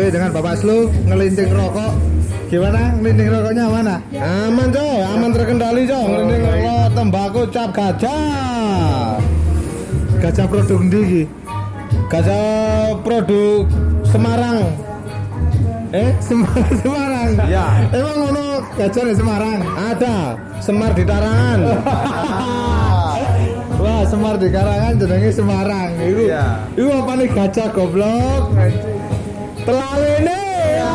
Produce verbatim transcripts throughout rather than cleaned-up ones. Oke, dengan Bawaslu ngelinting rokok. Gimana ngelinting rokoknya mana? Aman, coy. Aman terkendali, coy. Ngelinting rokok tembakau cap gajah. Gajah produk ndi iki? Gajah produk Semarang. Eh, Semarang. Semarang. Ya. Emang ngono gajah di Semarang? Ada. Semar di Tarangan. Wah, Semar di Karangan jenenge Semarang. Iku. Ya. Iku apane gajah goblok. Telalene. Ya.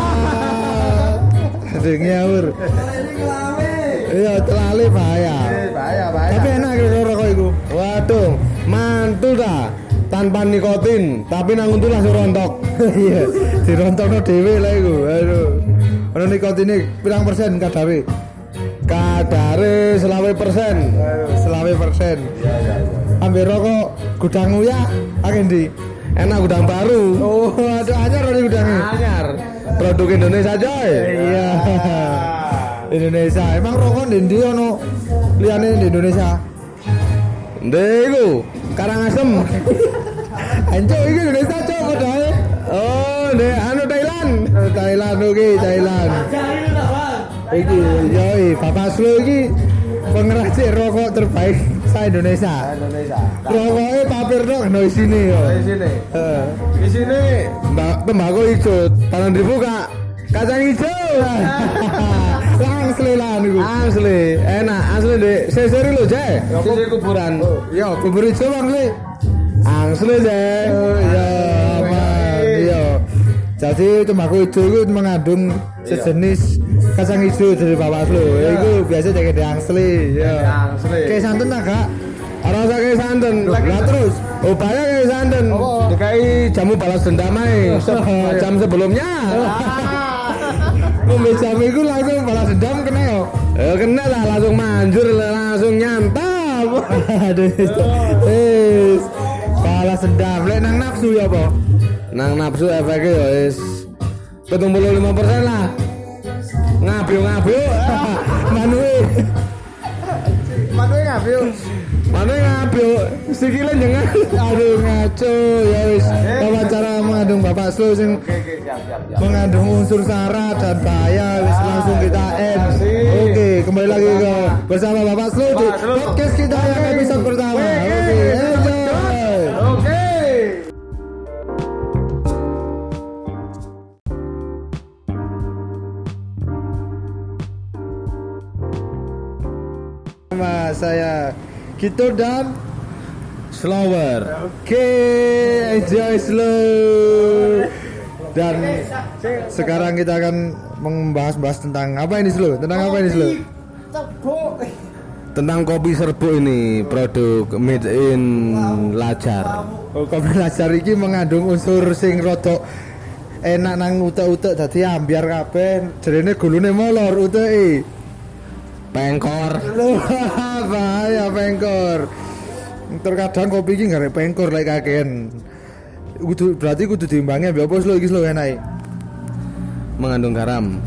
Sing ngawur. Iya, telale bahaya. Bahaya, bahaya. Tapi enak rokok iku. Waduh, mantul ta. Tanpa nikotin, tapi nang untu langsung rontok. Iya, dirontokno dhewe lha iku. Aduh. Ono nikotine pirang persen kadare? Kadare selawe persen, selawe persen. Ya, ya, ya. Ambil rokok gudang ya, angin di. Enak gudang baru. Oh, aduh anyar dari gudangnya. Anyar. Produk Indonesia coy. Iya. Indonesia. Emang rokok di India no? Liane di Indonesia. Dego, Karangasem. Anjo ini Indonesia coy padahal. Oh, de anu Thailand. Thailand oke, okay, Thailand. Iki yoi, Bawaslu iki pengrajin rokok terbaik se-Indonesia. Indonesia. Rokoknya papir dong, no isine yo. Isine. Heeh. Isine tembakau ijo, tangan dibuka, kacang ijo. Asli lah niku. Asli, enak, asli Dek. Seseri lho, Jek. Seseri kuburan. Yo, kubur ijo wong iki. Asli, Jek. Yo, aman. Yo. Jadi tembakau ijo itu mengandung sejenis kacang hijau dari Bawaslu. Ya itu biasa jadi diangsli. Ya. Diangsli. Kayak santen tak, Kak? Ora usah kayak santen. Lah terus upaya kayak santen. Dikai jamu balas dendam ae. Jam sebelumnya. Ngombe jamu iku langsung balas dendam kena yo. Ya kena lah langsung manjur langsung nyantap. Aduh. Wis. Balas dendam lek nang nafsu ya apa? Nang nafsu efeke yo wis tujuh puluh lima persen lah. Ngabio ngabio manuwe manuwe ngabio manuwe ngabio sikile jenengan aduh ngaco ya wis wawancara mengandung Bawaslu sing mengandung unsur sara dan bahaya wis langsung kita end. Oke, kembali lagi ke bersama Bawaslu di podcast kita yang episode pertama. Oke. Mas saya Kito dan Slower. Oke, okay, enjoy slow. Dan sekarang kita akan membahas-bahas tentang apa ini slow? Tentang apa ini slow? Tentang kopi serbuk ini, produk made in Lajar. Oh, kopi Lajar ini mengandung unsur sing rodok enak nang utek-utek dadi ambyar kabeh, jerene gulune molor uteke. Pengkor. Bahaya pengkor. Terkadang kopi iki gak pengkor lek kakean. Kudu berarti kudu diimbangi ambek opo slow iki slow enak. Mengandung garam.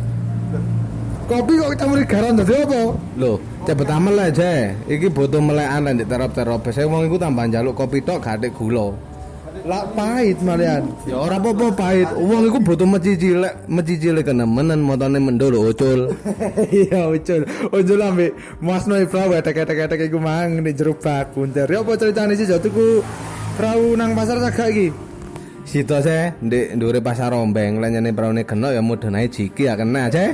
Kopi kok dicampuri garam dadi opo? Lho, cepet amel ae, Jek. Iki butuh melekan lan diterop-terop. Saya wong iku tambah njaluk kopi tok gatek gula. Lah pahit malian. Ya ora apa-apa pahit. Wong iku butuh mecici lek mecici lek kenemenan motone mendol ucul. Iya ucul. Ucul ambek Mas Noi Frau etek-etek-etek iku mang ning jero bak bunter. Ya apa critane sih jatuhku Frau nang pasar Cagak iki? Sito se ndek ndure pasar Rombeng lan nyene praune genok ya mudhanae jiki ya kena, Cek.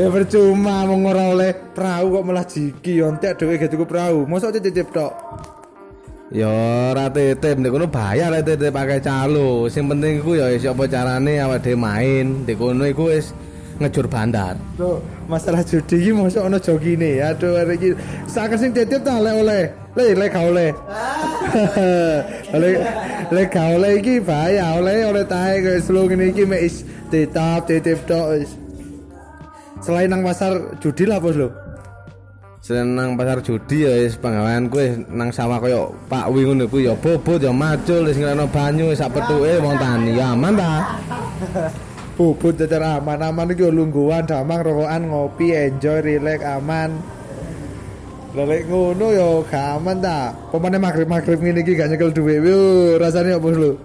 Ya percuma wong ora oleh prau kok malah jiki yo entek dhewe ge tuku prau. Mosok cicip tok. Ya ora titip nek kono bahaya lek titip pakai calo. Sing penting iku ya iso apa carane awake dhewe main. Nek kono iku wis ngejur bandar. Loh, masalah judi iki mosok ana jogine. Aduh arek iki sak sing titip ta lek oleh. Lek lek gak oleh. Lek lek gak oleh iki bahaya oleh oleh tae kok slow ngene iki mek is titip titip tok. Selain nang pasar judi lah bos lho. Senang pasar judi ya wis penggawean ku nang sawah koyo Pak Wi ngono ku ya bobot ya macul wis ngreno banyu sak petuke wong tani ya aman ta. Bobot tecara aman-aman iki lungguhan damang rokokan ngopi enjoy rileks aman. Lelek ngono ya gak aman ta. Pomane magrib-magrib ngene iki gak nyekel dhuwit. Rasane opo lho?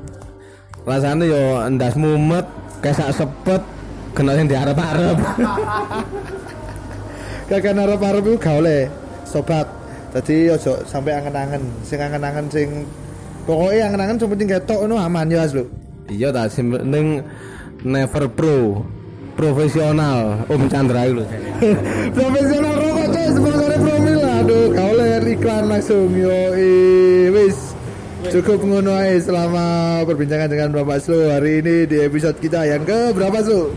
Rasane ya endas mumet Kayak sak sepet kena sing diarep-arep. Kakak arep-arep iku gak oleh, sobat. Dadi ojo sampe angen-angen. Sing angen-angen sing pokoke angen-angen sing penting ketok ngono aman ya, Mas lho. Iya ta, sing penting never pro. Profesional Om Chandra iku lho. Profesional rokok coy, sponsore Promil. Aduh, gak oleh iklan langsung yo. Wis. Cukup ngono ae selama perbincangan dengan Bapak Slo hari ini di episode kita yang ke berapa Slo?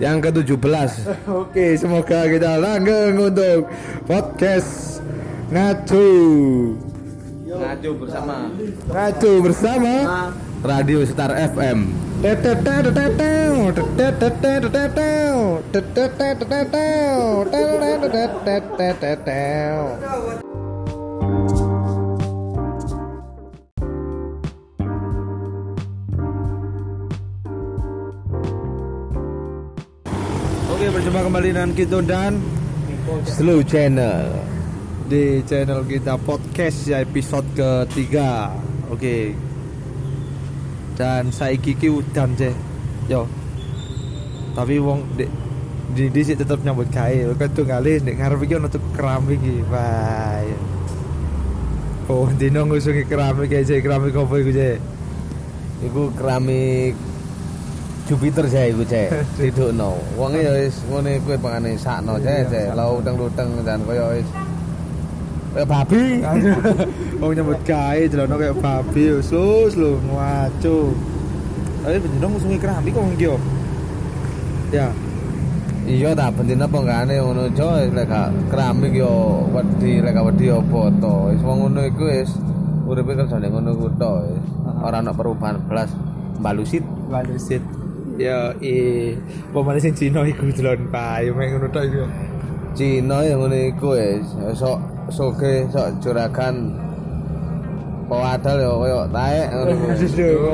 Yang ke tujuh belas. Oke, semoga kita langgeng untuk podcast Ngacu. Ngacu bersama. Ngacu bersama Radio Star F M. Berjumpa kembali dengan kita dan Slow Channel di channel kita podcast ya episode ketiga. Oke. Okay. Dan saiki ki udan ceh. Yo. Tapi wong di di, di sik tetep nyambut gawe. Kadung kali nek ngarep iki ono tuku keramik iki. Wah. Oh, dino ngusungi keramik iki, keramik opo iku ceh? Iku keramik Jupiter saya iku cek didukno. Wong e ya wis ngene kowe pangane sakno cek cek. Lah uteng-uteng dan koyo wis koyo babi. Wong nyebut gawe delono koyo babi usus lho ngaco. Tapi bendino musuhi keramik kok iki yo. Ya. Iya ta bendino pangane ngono coy lek keramik yo wedi lek wedi opo to. Wis wong ngono iku wis uripe kerjane ngono ku to wis. Ora ana perubahan blas balusit balusit. Ya eh pemane sing Cina iku delon payu mek ngono tok iku. Cina ya ngono iku wis sok soge sok juragan padahal ya koyo taek ngono.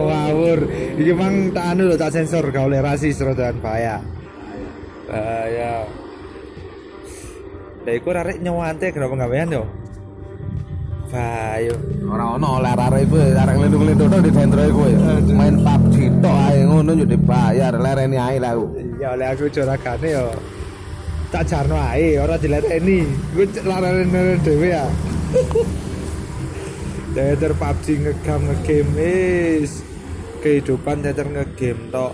Ngawur. Iki mang tak anu lho tak sensor gak oleh rasis rodan bahaya. Bahaya. Lah iku arek nyewante karo penggawean yo. Bayu ora ono oleh arek iku arek lindung-lindung tok di dentro iku ya. Main P U B G tok ae ngono yo dibayar lereni ae lah aku. Ya oleh aku curagane yo tak jarno ae ora dilereni. Iku larane dhewe ya. Dater P U B G ngegam ngegame wis kehidupan dater ngegame tok.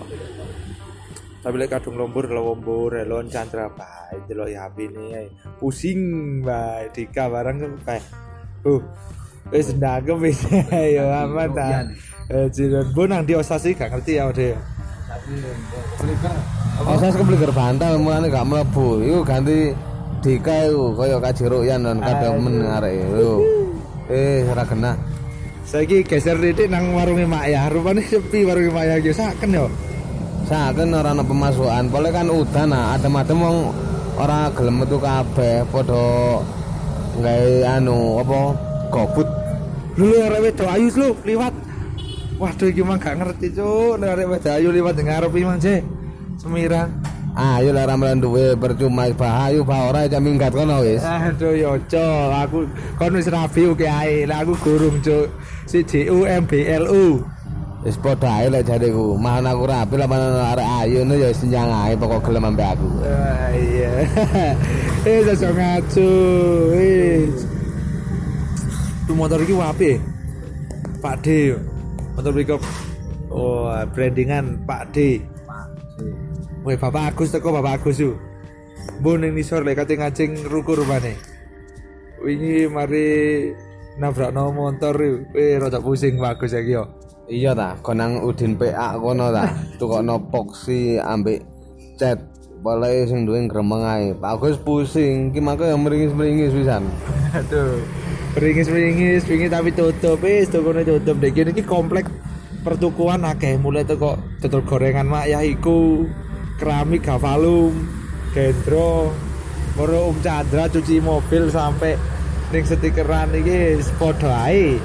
Tapi lek kadung lombor lombor elon Chandra bae delok ya H P-ne ae. Pusing bae Dika bareng kae. Uh, wis ndangkep wis ya aman ta. Eh jiran bu nang di osas iki gak ngerti ya Ode. Tapi kliker. Osas kebliker bantal mulane gak mlebu. Iku ganti Dika iku kaya kajerukan lan kadang men arek. Eh ora genah. Saiki geser titik nang warunge Mak Yah. Rupane sepi warunge Mak Yah yo saken yo. Saken ora ana pemasukan. Pole kan udan adem-adem wong ora gelem metu kabeh padha nggak anu apa gobut lho arek wedok ayu lho liwat waduh iki mah gak ngerti cuk nek arek wedok ayu liwat ngarep iki mah jeh semirang ayo lah ra mlenduwe percuma bahayu ba ora ya minggat kono wis aduh yo cuk aku kon wis rabi oke ae lah aku gurung cuk si D U M B L U wis padha ae lek jareku mah aku rabi lah arek ayu no ya senjang ae pokok gelem ambek aku iya eh sesuk ngacu wis tu motor iki wape Pak D motor pickup oh brandingan Pak D Pak D weh Bapak Agus teko Bapak Agus yo mbon ning isor lek kating-kating ruku rumane wingi mari nabrakno motor weh rada pusing Pak Agus iki yo iya ta konang Udin P A kono ta tukokno poksi ambek cat balai sing duwe gremeng ae. Bagus pusing, ki mangko yo meringis-meringis pisan. Aduh. Meringis-meringis, wingi tapi tutup wis, tukune tutup. Dek iki komplek pertukuan akeh mulai teko tutul gorengan Mak Yah iku, keramik Gavalum, Gendro, karo Om Chandra cuci mobil sampai ning stikeran iki padha ae.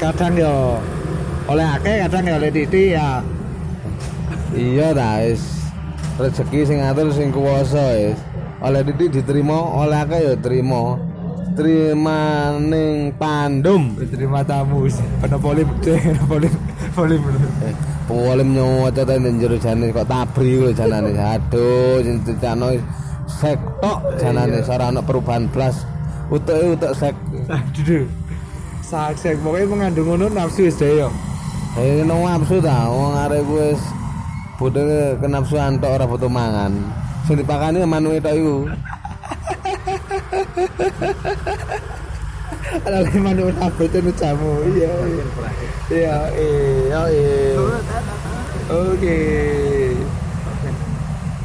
Kadang yo oleh akeh, kadang yo oleh titik ya. Iya ta wis rezeki sing ngatur sing kuwasa wis oleh titik diterima oleh akeh ya terima Trimaning Pandum. Terima tamu. Penopolim, penopolim, penopolim. Penopolim nyawat tenan jero jane kok tabri lho janane. Aduh, cintano sek tok janane ora ana perubahan blas. Utuke utuk sek. Aduh. Sak sek pokoke mengandung ngono nafsu wis dhewe yo. Eh nafsu ta wong arep wis bodhe kenafsuan tok ora butuh mangan. Sing dipakani manuke tok iku. Ala lemane ora betene jamu. Iya. Iya, iya, iya. Oke.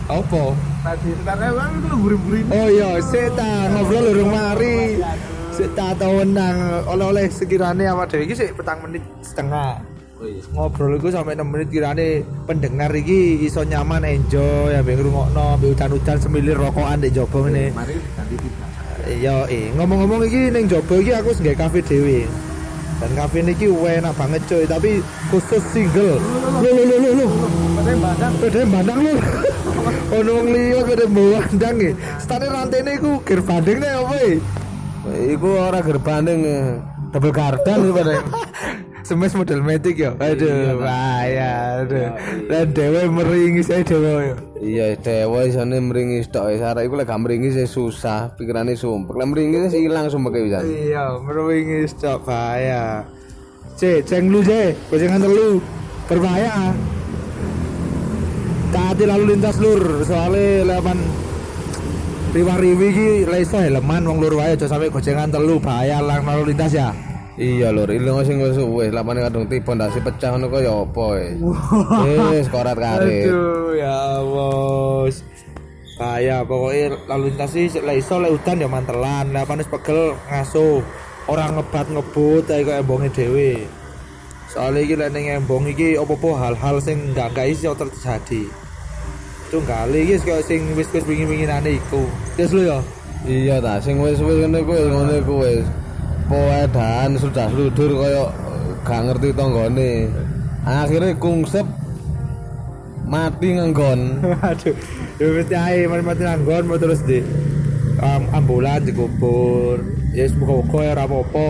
Opo? Tadi tane wong iku buri-buri. Oh iya, seta ngobrol urung mari. Seta tawenang oleh-oleh sekirane awak dhewe iki sik petang menit setengah. Ngobrol iku sampe enam menit kirane pendengar iki iso nyaman enjoy ambek ngrungokno ambek udan-udan semilir rokokan ndek jaba ngene. Mari ganti tiga. Yo eh ngomong-ngomong iki ning jaba iki aku nggawe kafe dhewe. Dan kafe niki enak banget coy, tapi khusus single. Lho lho lho lho. Padahal bandang, padahal bandang lho. Ono wong liya kok bandang e. Stane rantene iku ger banding ta opo e? Iku ora ger banding, double gardan padahal. Semes model metik ya. Aduh, bahaya. Lah dhewe mringis ae dhewe. Iya, dhewe isane mringis tok. Sarek iku lek gak mringis susah, pikirane sumpek. Lek mringis ilang sumpeke pisan. Iya, mringis tok bahaya. Cek, ceng lu cek. Gocengan telu. Berbahaya. Taati lalu lintas lur, soale lepan riwa-riwi iki lek iso heleman wong lur wae aja sampe gocengan telu bahaya lang lalu lintas ya. Iya lho, ilmu sing wis wis lapane kadung tiba ndak pecah ngono kaya apa wis korat karet. Aduh ya Allah. Kaya pokoke lalu lintas iki lek iso lek udan ya mantelan, lek panas pegel ngasuh. Ora ngebat ngebut ae kaya embonge dhewe. Soale iki lek ning embong iki apa-apa hal-hal sing gak gak iso terjadi. Tunggal iki kaya sing wis-wis wingi-winginane iku. Wis lho ya. Iya ta, sing wis-wis ngene kuwi ngene kuwi. Poedan sudah ludur koyo gak ngerti tanggane. Akhire kungsep mati nggon. Aduh. Ya mesti ae mati nggon mau terus di um, ambulan dikubur. Ya yes, muga-muga ora apa-apa.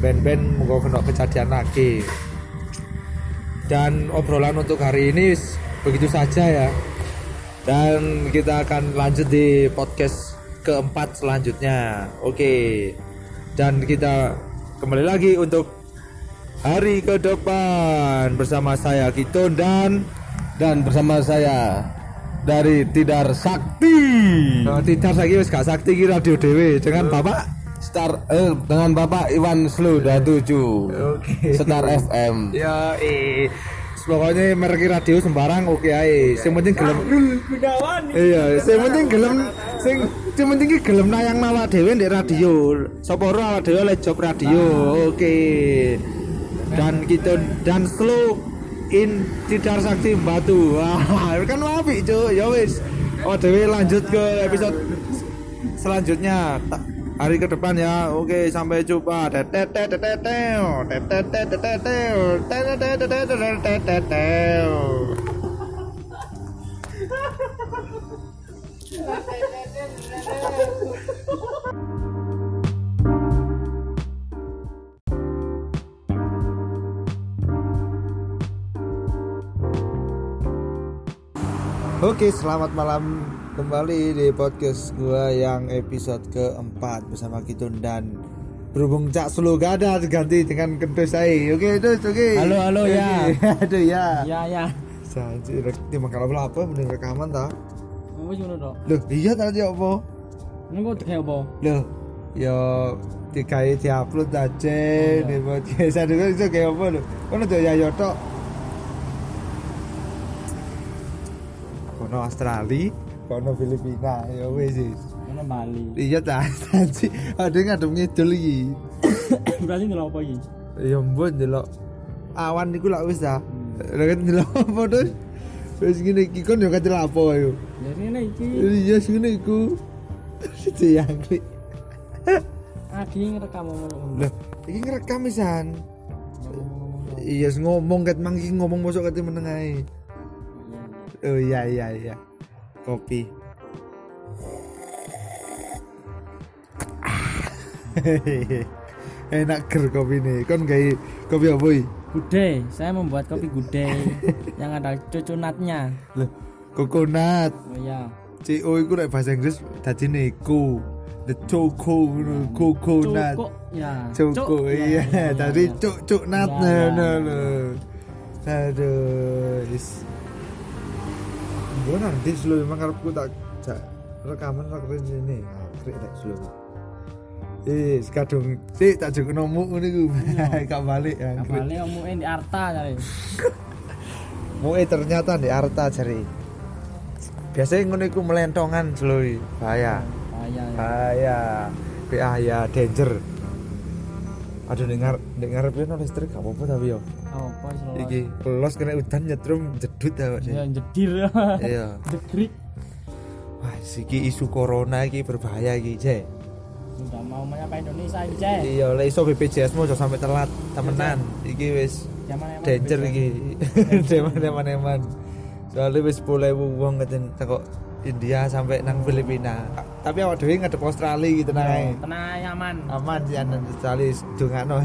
Ben-ben muga kena kejadian lagi. Dan obrolan untuk hari ini begitu saja ya. Dan kita akan lanjut di podcast keempat selanjutnya. Oke. Okay. Dan kita kembali lagi untuk hari ke depan bersama saya Kiton dan dan bersama saya dari Tidar Sakti. Oh, Tidar Sakti wis gak sakti iki radio dhewe dengan Bapak Star eh, dengan Bapak Iwan Sludatuju. Oke. Okay. Star F M. Ya eh pokoknya merek radio sembarang oke okay, ae. Sing penting gelem. Iya, sing penting gelem sing sing penting ki gelem nayang awak dhewe ndek radio. Sapa ora awak dhewe oleh job radio. Oke. Okay. Dan kita dan slow in Tidar Sakti Batu. Wah, kan apik, Cuk. Ya wis. Awak dhewe lanjut ke episode selanjutnya hari ke depan ya. Oke, sampai jumpa. Oke, selamat malam kembali di podcast gua yang episode keempat bersama Kitun dan berhubung Cak Sulu gak ada ganti dengan Kedus saya. Oke, Kedus, oke. Halo, halo okay. Ya. Aduh ya. Ya, ya. Sanji rekti makala bela apa bener rekaman ta? Apa ngono to? Lho, iya ta ya opo? Ngono kok opo? Lho, ya dikai diupload aja di podcast aduh iso kaya opo lho. Ono to ya yo tok. Ono Australia. Ono Filipina, ya wis. Ono Bali. Iya ta, Sanji. Ade ngadem ngidul iki. Berarti ndelok apa iki? Ya mbon ndelok awan niku lak wis ta. Lha kan ndelok apa terus? Wis ngene iki kon yo katel apa yo. Ya ngene iki. Iya ngene iku. Sejang iki. Adi ngrekam ngomong. Lah, iki ngrekam pisan. Iya ngomong ket mangki ngomong mosok ket meneng ae. Oh iya iya iya. Kopi. Enak ger kopi ini. Kon gawe kopi apa? Gudeg. Saya membuat kopi gudeg yang ada coconutnya. Loh, coconut. Oh iya. C O itu nek bahasa Inggris dadine co. The choco, coconut. Choco, ya. Choco, iya. Tadi cuk-cuk nut. Aduh, dis. Gua nang dis lu memang karepku tak rekaman rek ini. Rek tak slow. Eh, kadung sik tak jek nomuk ngene iku. Kak balik. Kak balik omuke di Arta jare. Muke ternyata di Arta jare. Biasane ngene iku melentongan jelo iki. Bahaya. Bahaya. Bahaya. Bahaya danger. Aduh dengar dengar peno listrik gak apa-apa tapi yo. Apa iso. Iki los kena udan nyetrum jedut awake. Ya jedir. Iya. Jedrik. Wah, iki isu corona iki berbahaya iki, Jek. Enggak mau menyapa Indonesia aja. Iya, lek iso B P J S-mu aja sampe telat, temenan. Iki wis danger iki. Demen-demen. Soale wis sepuluh ribu wong ngeten teko India sampai nang Filipina. Tapi awak dhewe ngadep Australia iki tenang ae. Tenang ae aman. Aman di Australia dongakno.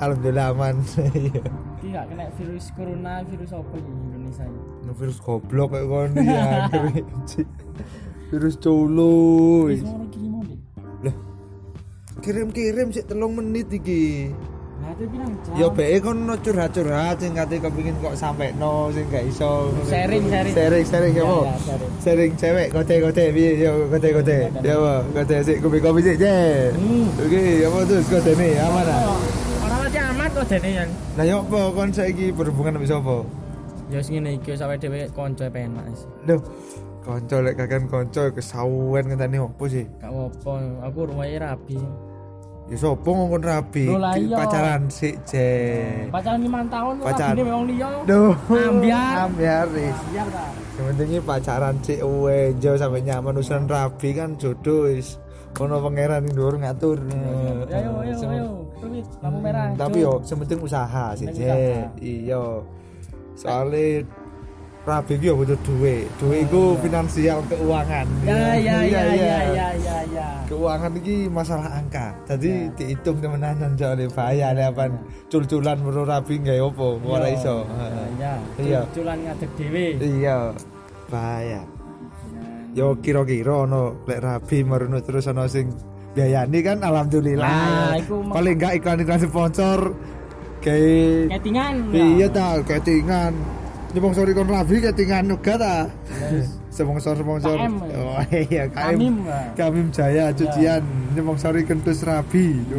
Alhamdulillah aman. Iki gak kena virus corona, virus apa iki Indonesia iki? No virus goblok kok kon ya. Virus colo. Wis ora kirimo. Kirim-kirim sik telung menit iki. Lah tapi nang jam. Ya bae kon no curhat-curhat sing kate kepengin kok sampeno sing gak iso. Sharing-sharing. Sharing-sharing ya po. Sharing cewek kote-kote piye ya kote-kote. Ya po, kote sik kopi-kopi sik. Oke, ya po terus kotene aman ah. Ora mati amat kotene yang. Lah yo po kon saiki berhubungan ambek sapa? Ya wis ngene iki awake dhewe kanca penak wis. Lho. Kanca lek kakean kanca kesawen ngenteni opo sih? Gak apa, aku rumahe rabi. Ya sapa ngongkon rabi? Pacaran sik, Jek. Pacaran lima tahun kok rabine wong liya. Duh. Ambyar. Ambyar wis. Ambyar ta. Sementinge pacaran sik uwe njo sampe nyaman urusan rabi kan jodoh wis. Ono pangeran ning dhuwur ngatur. Ayo ayo ayo. Permit, lampu merah. Tapi yo sementing usaha sih, Jek. Iya. Soale rabi iki yo butuh duit. Duit iku finansial keuangan. Ya ya ya ya ya ya ya. Keuangan iki masalah angka. Dadi diitung temenan jane bahaya le apa cul-culan weruh rabi gawe opo ora iso. Ya iya. Cul-culan ngadeg dhewe. Iya. Bahaya. Yo kira-kira ono lek rabi merono terus ono sing biayani kan alhamdulillah. Paling enggak iklan-iklan sponsor gawe ketingan. Iya ta, ketingan. Sponsori kon Rabi ketingan uga ta. Sponsor-sponsor. Oh iya, Kamim. Kamim Jaya cucian sponsori kentus Rabi. Yo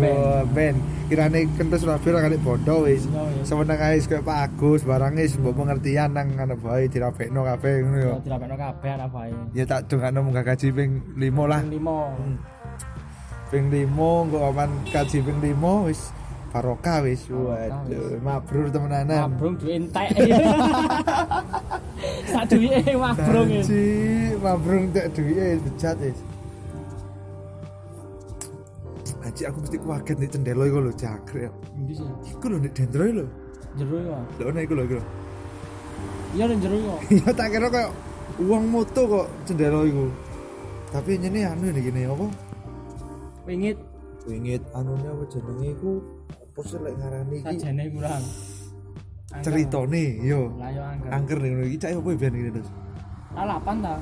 ben, kirane kentus Rabi ora kali bondo wis. Semeneng ae koyo Pak Agus barang wis mbok pengertian nang ana bae dirapekno kabeh ngono yo. Dirapekno kabeh ana bae. Ya tak dongakno munggah gaji ping lima lah. lima. Ping lima engko aman gaji ping lima wis. Barokah wis waduh mabrur temenanan. Mabrung duwe entek. Sak duwike mabrung. Ji, mabrung tek duwike bejat wis. Aji aku mesti kaget nek cendhelo iku lho jangkrik. Endi sih? Iku lho nek dendro lho. Jero ya. Lho nek iku lho iku. Iya nek jero kok. Iya tak kira koyo wong moto kok cendhelo iku. Tapi nyene anu ngene apa? Wingit wingit anune apa jenenge iku apa sih lek ngarani iki sajane kurang critane yo angker ngono iki cah opo ben ngene terus alapan ta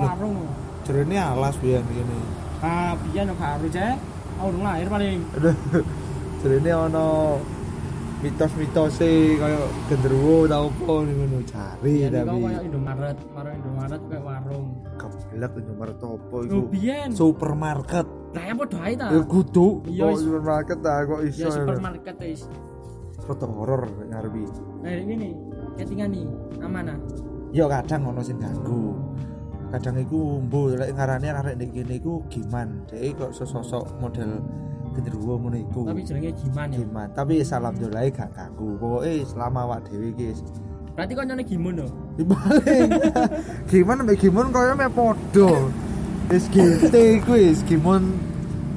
warung jerene alas biyen ngene ah biyen karo cah urung lahir paling jerene ana mitos-mitose kaya genderuwo ta opo ngono cari tapi kaya Indomaret karo Indomaret kaya warung geblek Indomaret opo iku supermarket. Nah, apa doa itu? Ya, kudu. Kok supermarket lah, kok iso. Ya, supermarket is. Foto horor ngarepi. Nah, ini ketingan nih, amanah. Ya, kadang ono sing ganggu. Kadang iku mbo lek ngarane arek ning kene iku giman. Dek kok sosok model genderuwo ngono iku. Tapi jenenge giman ya. Giman. Tapi alhamdulillah gak ganggu. Pokoke selama awak dhewe iki. Berarti koncone gimun lho. Dibalik. Giman mbek gimun koyo meh padha. Wis gede iku wis gimun.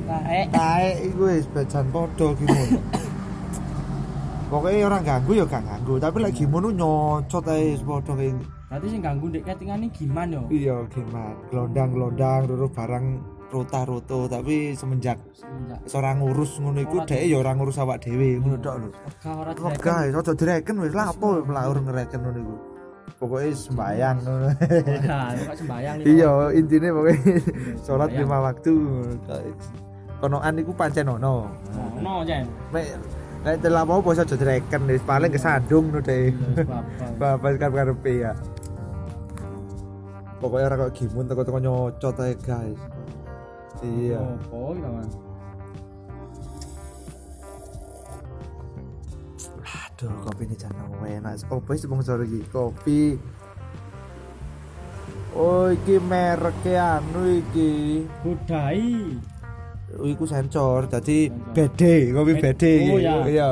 Taek. Taek iku wis bajan padha gimun. Pokoke ora ganggu ya gak ganggu, tapi lek gimun nyocot ae padha kene. Berarti sing ganggu ndek ketingane giman yo. Iya, giman. Glondang-glondang loro barang rota-roto, tapi semenjak seorang ngurus ngono iku dhek ya ora ngurus awak dhewe ngono tok lho. Wegah aja direken wis lapo mlaur ngereken ngono iku. Pokoke sembayang ngono. Nah, kok sembayang lho. Iya, intine pokoke salat lima waktu. Konoan iku pancen ono. Ono jan. Mek nek delok mau basa aja direken wis paling kesandung ngono dhek. Bapak karepe ya. Pokoknya orang kok gimun teko-teko nyocot aja guys. Iya. Oh, gitu man. Aduh, kopi ini jangan enak. Oh, boy, sebelum sore lagi kopi. Oh, iki mereknya anu iki. Budai. Oh, iku sensor. Jadi bede, kopi bede. Oh ya. Iya.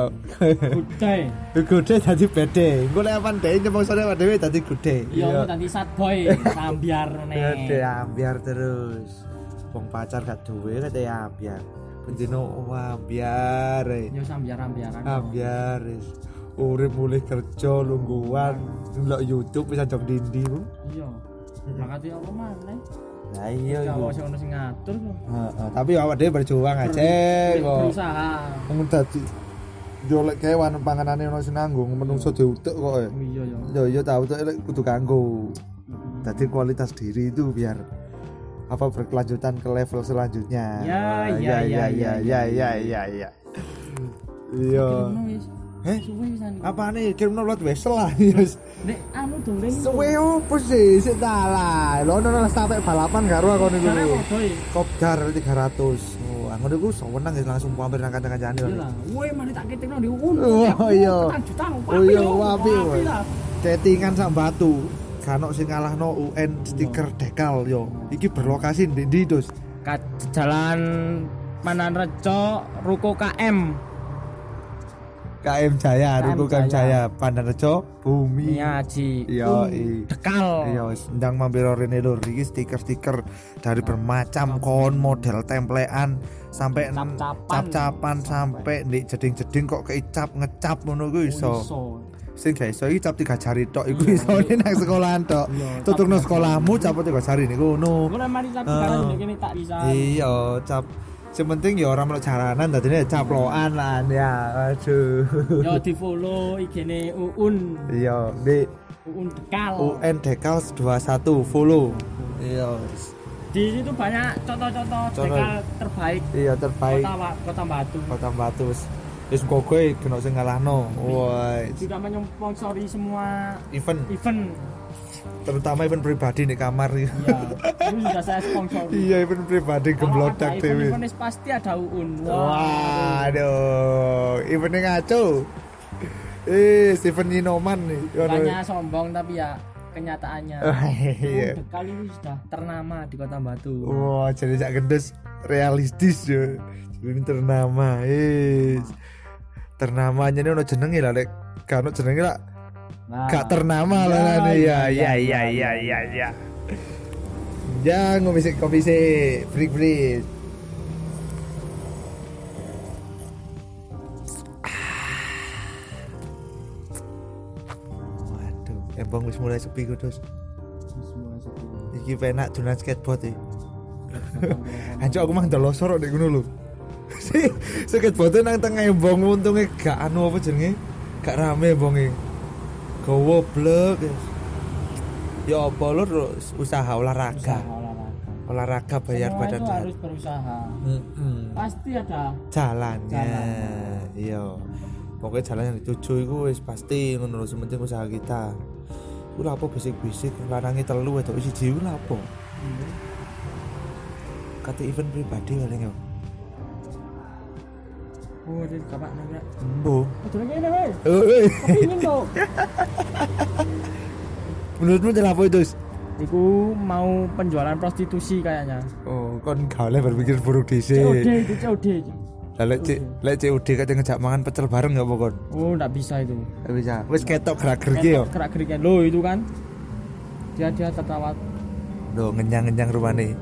Budai. Gede jadi bede. Engko lek apan dhewe nyemosone awake dhewe dadi gede. Iya, dadi sad boy, ambyar meneh. Gede ambyar terus. Wong pacar gak duwe kate ambyar. Penjeno ambyar. Yo sambyar-ambyran. Ambyar. Urip mulih kerja lungguhan, ndelok YouTube bisa jam dindi ku. Iya. Makate apa maneh? Lah iya iku. Wis ono sing ngatur kok. Heeh, tapi awak dhewe berjuang aja kok. Berusaha. Wong dadi yo lek kewan panganane ono sing nanggung, menungso diutek kok. Iya ya. Yo yo tau tok lek kudu kanggo. Dadi kualitas diri itu biar apa berkelanjutan ke level selanjutnya. Ya ya ya ya ya ya ya ya. Iya. Eh, apane kirimno lot wesel lah. Nek anu dongeng. Suwe opo sih sik ta lah. Lho ono sampe balapan karo aku niku. Kopdar tiga ratus. Oh, ngono iku seneng langsung pamer nang kanca-kancane. Lah, woi mari tak ketingno di un. Oh iya. Oh iya, wapi. Ketingan sak batu. Kanok sing ngalahno U N stiker dekal yo. Iki berlokasi ndi Dos? Jalan Pananrejo Ruko K M. K M Jaya, Ruko K M Jaya, Pandarejo, Bumi Aji. Yo, dekal. Yo, ndang mampir rene lur iki stiker-stiker dari bermacam kon model templean sampai cap-capan sampai ndek jeding-jeding kok keicap ngecap ngono kuwi iso. Sing gak iso iki cap tiga jari tok iku isone nang sekolahan tok. Tuturno sekolahmu cap tiga jari niku ngono. Ngono mari cap karo kene tak bisa. Iya, cap sementing ya orang melok jaranan dadine caploan lah ya. Aduh. Yo di follow I G-ne Uun. Iya, Mbak. Uun Dekal. U N Dekal dua puluh satu follow. Iya. Di situ banyak contoh-contoh dekal terbaik. Iya, terbaik. Kota Kota Batu. Kota Batu wis wis gogoe kena sing ngalahno. Woi. Sudah menyponsori semua event. Event. Terutama event pribadi di kamar ya. Itu sudah saya sponsor. Iya, event pribadi gemblodak T V. Event pasti ada U U N. Wah, aduh. Eventnya ngaco. Eh, event Yinoman nih. Banyak sombong tapi ya kenyataannya. Iya. Kali ini sudah ternama di Kota Batu. Wah, jadi jak gendes realistis ya. Jadi ternama. Eh. Ternamanya ini ono jenenge lah lek kanu jenenge lah. Nah, gak ternama ya, lah nih ya ya ya ya ya ya. Ya ngopi sik kopi sik, break break. Waduh, embong wis mulai sepi Kudus. Wis mulai sepi. Iki penak dolan skateboard iki. Anjok aku mang delosor nek ngono lho. Sik skateboard nang tengah embong untunge gak anu apa jenenge? Gak rame embonge. Gowo blek. Ya apa lur usaha olahraga. Usaha olahraga. Olahraga bayar semua badan. Itu harus berusaha. Mm-hmm. Pasti ada jalannya. Iya. Pokoknya jalan yang dituju iku wis pasti ngono lho, penting usaha kita. Ku lha apa bisik-bisik larangi telu wedok siji ku lha apa? Hmm. Kate event pribadi paling yo. Oh, jadi kapak nanya. Bo. Betul lagi nih, weh. Ingin bo. Menurutmu kenapa itu? Iku mau penjualan prostitusi kayaknya. Oh, kon gak oleh berpikir buruk di sini. C O D, itu C O D. Lek C, lek C O D katanya ngejak mangan pecel bareng nggak pokon? Oh, nggak bisa itu. Nggak bisa. Wes ketok gerak-geriki yo. Gerak-geriki lo itu kan. Dia dia tertawa. Lo ngenyang-ngenyang rumah nih.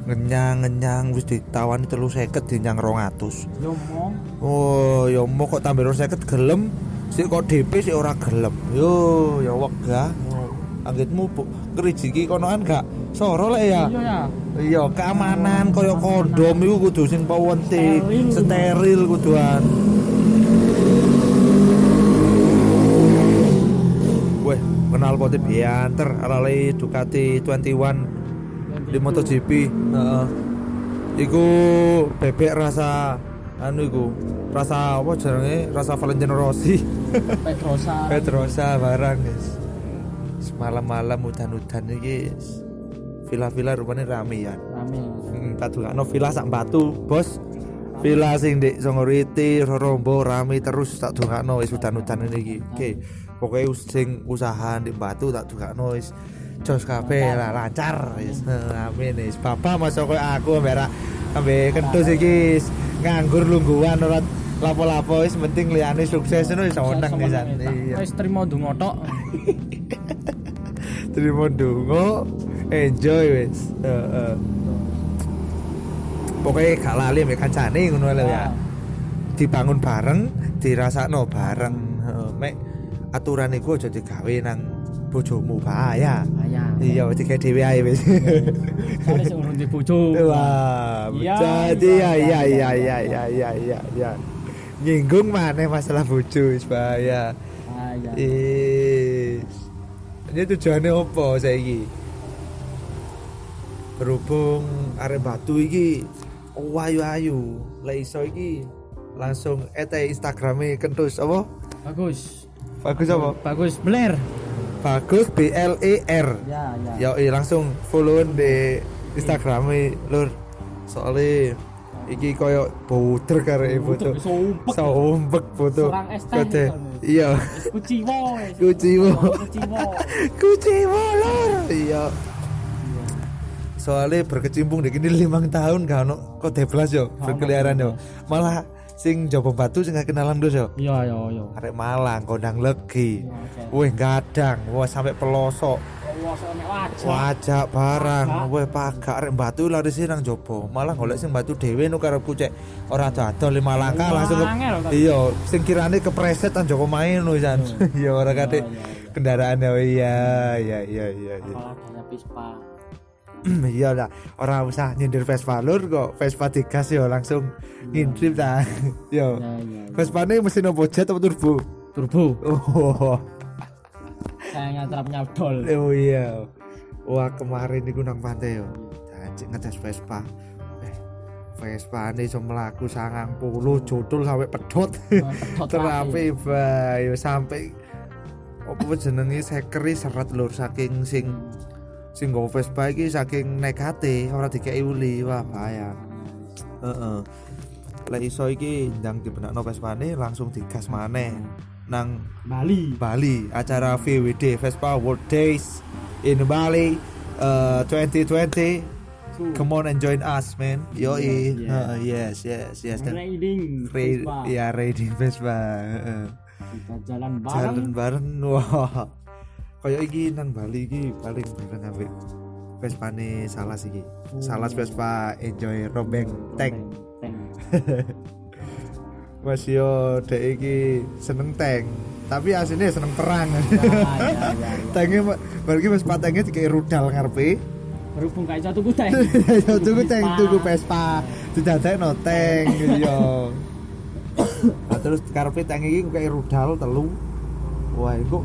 Ngenyang-ngenyang wis ditawani telu seket dinyang rong atus. Yo mo. Oh, yo mo kok tambah rong seket gelem, sik kok D P sik ora gelem. Yo, ya wegah. anggit mubuk kerijiki konoan gak soro lek ya. Iya, keamanan kaya kondom iku kudu sing pawentik, steril kuduan. Weh, kenal pote bianter Rally Ducati dua puluh satu di MotoGP. Heeh. Iku bebek rasa anu iku, rasa apa jenenge? Rasa Valentino Rossi. Pedrosa. Pedrosa barang, guys. Semalam-malam udan-udan iki villa-villa rupane rame ya. Rame. Hmm, kadulakno villa sak batu, Bos. Villa sing ndek Songoriti, Rorombo rame terus tak dongakno wis udan-udan iki. Oke. Pokoke sing usaha ndek Batu tak dongakno wis jos kabeh lah lancar wis. Rame wis. Bapak masa koyo aku mbek ambek kentus iki nganggur lungguhan ora lapo-lapo wis penting liyane sukses ngono wis seneng pisan. Iya. Wis trimo ndonga tok. Trimo ndonga enjoy wis. Heeh. Pokoke gak lali mek kancane ngono lho ya. Dibangun bareng, dirasakno bareng. Heeh. Mek aturan iku aja digawe nang bojomu bahaya. Iya, wis dikek dhewe ae wis. Kare sing urung dibojo. Wah, jadi ya ya ya ya ya ya ya ya. Nyinggung maneh masalah bojo wis bahaya. Bahaya. Eh. Ini tujuane opo saiki? Berhubung arek Batu iki ayu-ayu, lek iso iki langsung ete Instagrame kentus apa? Bagus. Bagus apa? Bagus Blair. Bagus B L E R ya ya yo langsung followan di Instagram-e lur soalé iki koyo bouter karep foto sombek foto kate iya kuciwo kuciwo kuciwo lur iya soalé berkecimpung di kene lima tahun gak ono kode blas yo berkeliaran yo malah sing jopo Batu sing gak kenalan dos yo. Iya iya iya. Arek Malang, kondang legi. Weh gadang, wah sampe pelosok. Pelosok nek wajah. Wajah barang, weh pagak arek Batu laris nang jopo. Malah golek sing Batu dhewe nu karepku cek ora dadol lima langkah langsung. Iya, sing kirane kepreset nang jopo main wisan. Iya ora katik kendaraan ya. Iya iya iya iya. Apalane Vespa. Iya lah, orang usah nyindir Vespa lur kok Vespa digas yo langsung ngintip ta. Yo. Vespane mesin opo jet apa turbo? Turbo. Oh. Saya ngantrap nyabol. Oh iya. Wah, kemarin iku nang pantai yo. Dajik ngetes Vespa. Eh, Vespane iso mlaku sangang puluh jodol sampe pedhot. Terapi bae yo sampe opo jenenge sekeri seret lur saking sing sing go Vespa iki saking nekate ora dikeki uli wah bahaya. Heeh. Lek iso iki ndang dibenakno Vespane langsung digas maneh nang Bali. Bali acara V W D Vespa World Days in Bali uh, twenty twenty. Come on and join us man. Yo eh yeah, yeah. uh, yes yes yes. Riding Vespa. Ya riding Vespa. Heeh. Kita jalan bareng. Jalan bareng. Wah. Kaya iki nang Bali iki paling bareng ambek Vespane Salas iki. Oh. Salas Vespa enjoy robeng tank. Mas yo dek iki seneng tank, tapi asline seneng perang. Ya ya. Tanke berarti Vespa tanke dikek rudal ngarepe. Berhubung gak iso tuku tank. Yo tuku tank, tuku Vespa, didadekno tank yo. Ah terus karepe tank iki kaya rudal telu. Wah iku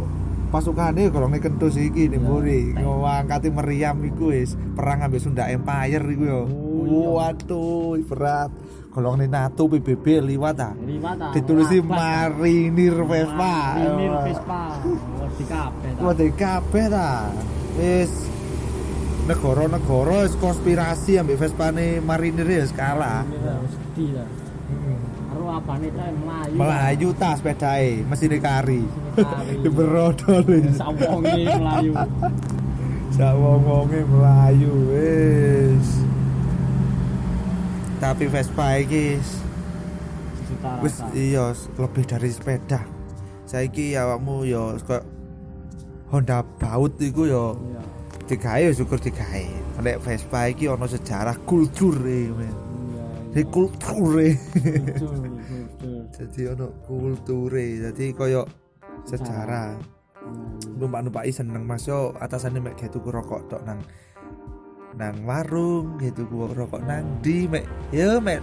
pasukane golonge kentus iki ning mburi ngangkati meriam iku wis perang ambek Sunda Empire iku yo. Oh, waduh berat. Golonge NATO P B B liwat ta. Liwat ta. Ditulisi Marinir Vespa. Marinir Vespa. Wedi kabeh ta. Wedi kabeh ta. Wis negara-negara wis konspirasi ambek Vespane Marinir wis kalah. Wis gede ta. Karo apane ta mlayu. Mlayu ta sepedae mesine kari. Berodol sawonge mlayu. Sawonge mlayu wis. Tapi Vespa iki wis iya lebih dari sepeda. Saiki awakmu ya kok Honda Baut iku ya digawe syukur digawe. Nek Vespa iki ana sejarah kultur e. Iya. Kulture. Kultur. Dadi ana kulture. Dadi koyo sejarah numpak-numpaki seneng Mas yo, atasane mek gak tuku rokok tok nang nang warung, gak tuku rokok nang ndi mek yo mek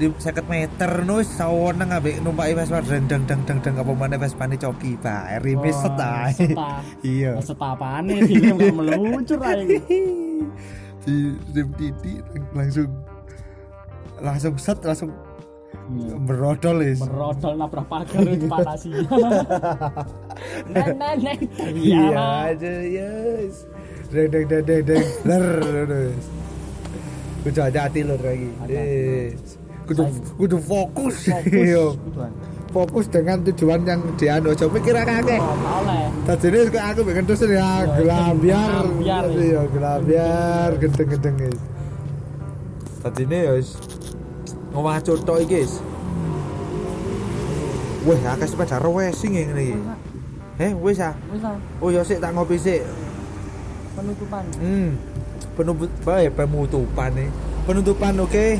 di seket meter nus saweneng ambek numpaki Vespa rendang dang dang dang apa meneh Vespane coki bae rimis setae. Iya. Setapane film kok meluncur ae. Di titik langsung langsung set langsung merodol is merodol nabrak pagar itu panas sih neng neng neng iya aja yes deng deng deng deng deng terus kudu hati-hati lho lagi kudu kudu fokus fokus fokus dengan tujuan yang dianu aja mikir akeh tadine kok aku mbek kentus ya gelabiar ya gelabiar gedeng-gedeng guys tadine ya ngomah contoh iki guys. Wah, akeh sepeda racing ngene iki. Heh, wis ah. Wis ah. Oh ya sik tak ngopi sik. Penutupan. Hmm. Penutup bae penutupan iki. Penutupan oke. Okay.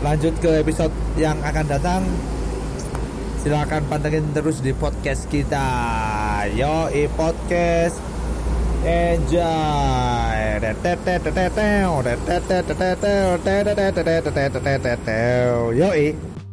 Lanjut ke episode yang akan datang. Silakan pantengin terus di podcast kita. Yo, e podcast. Enjoy. Yo, eh.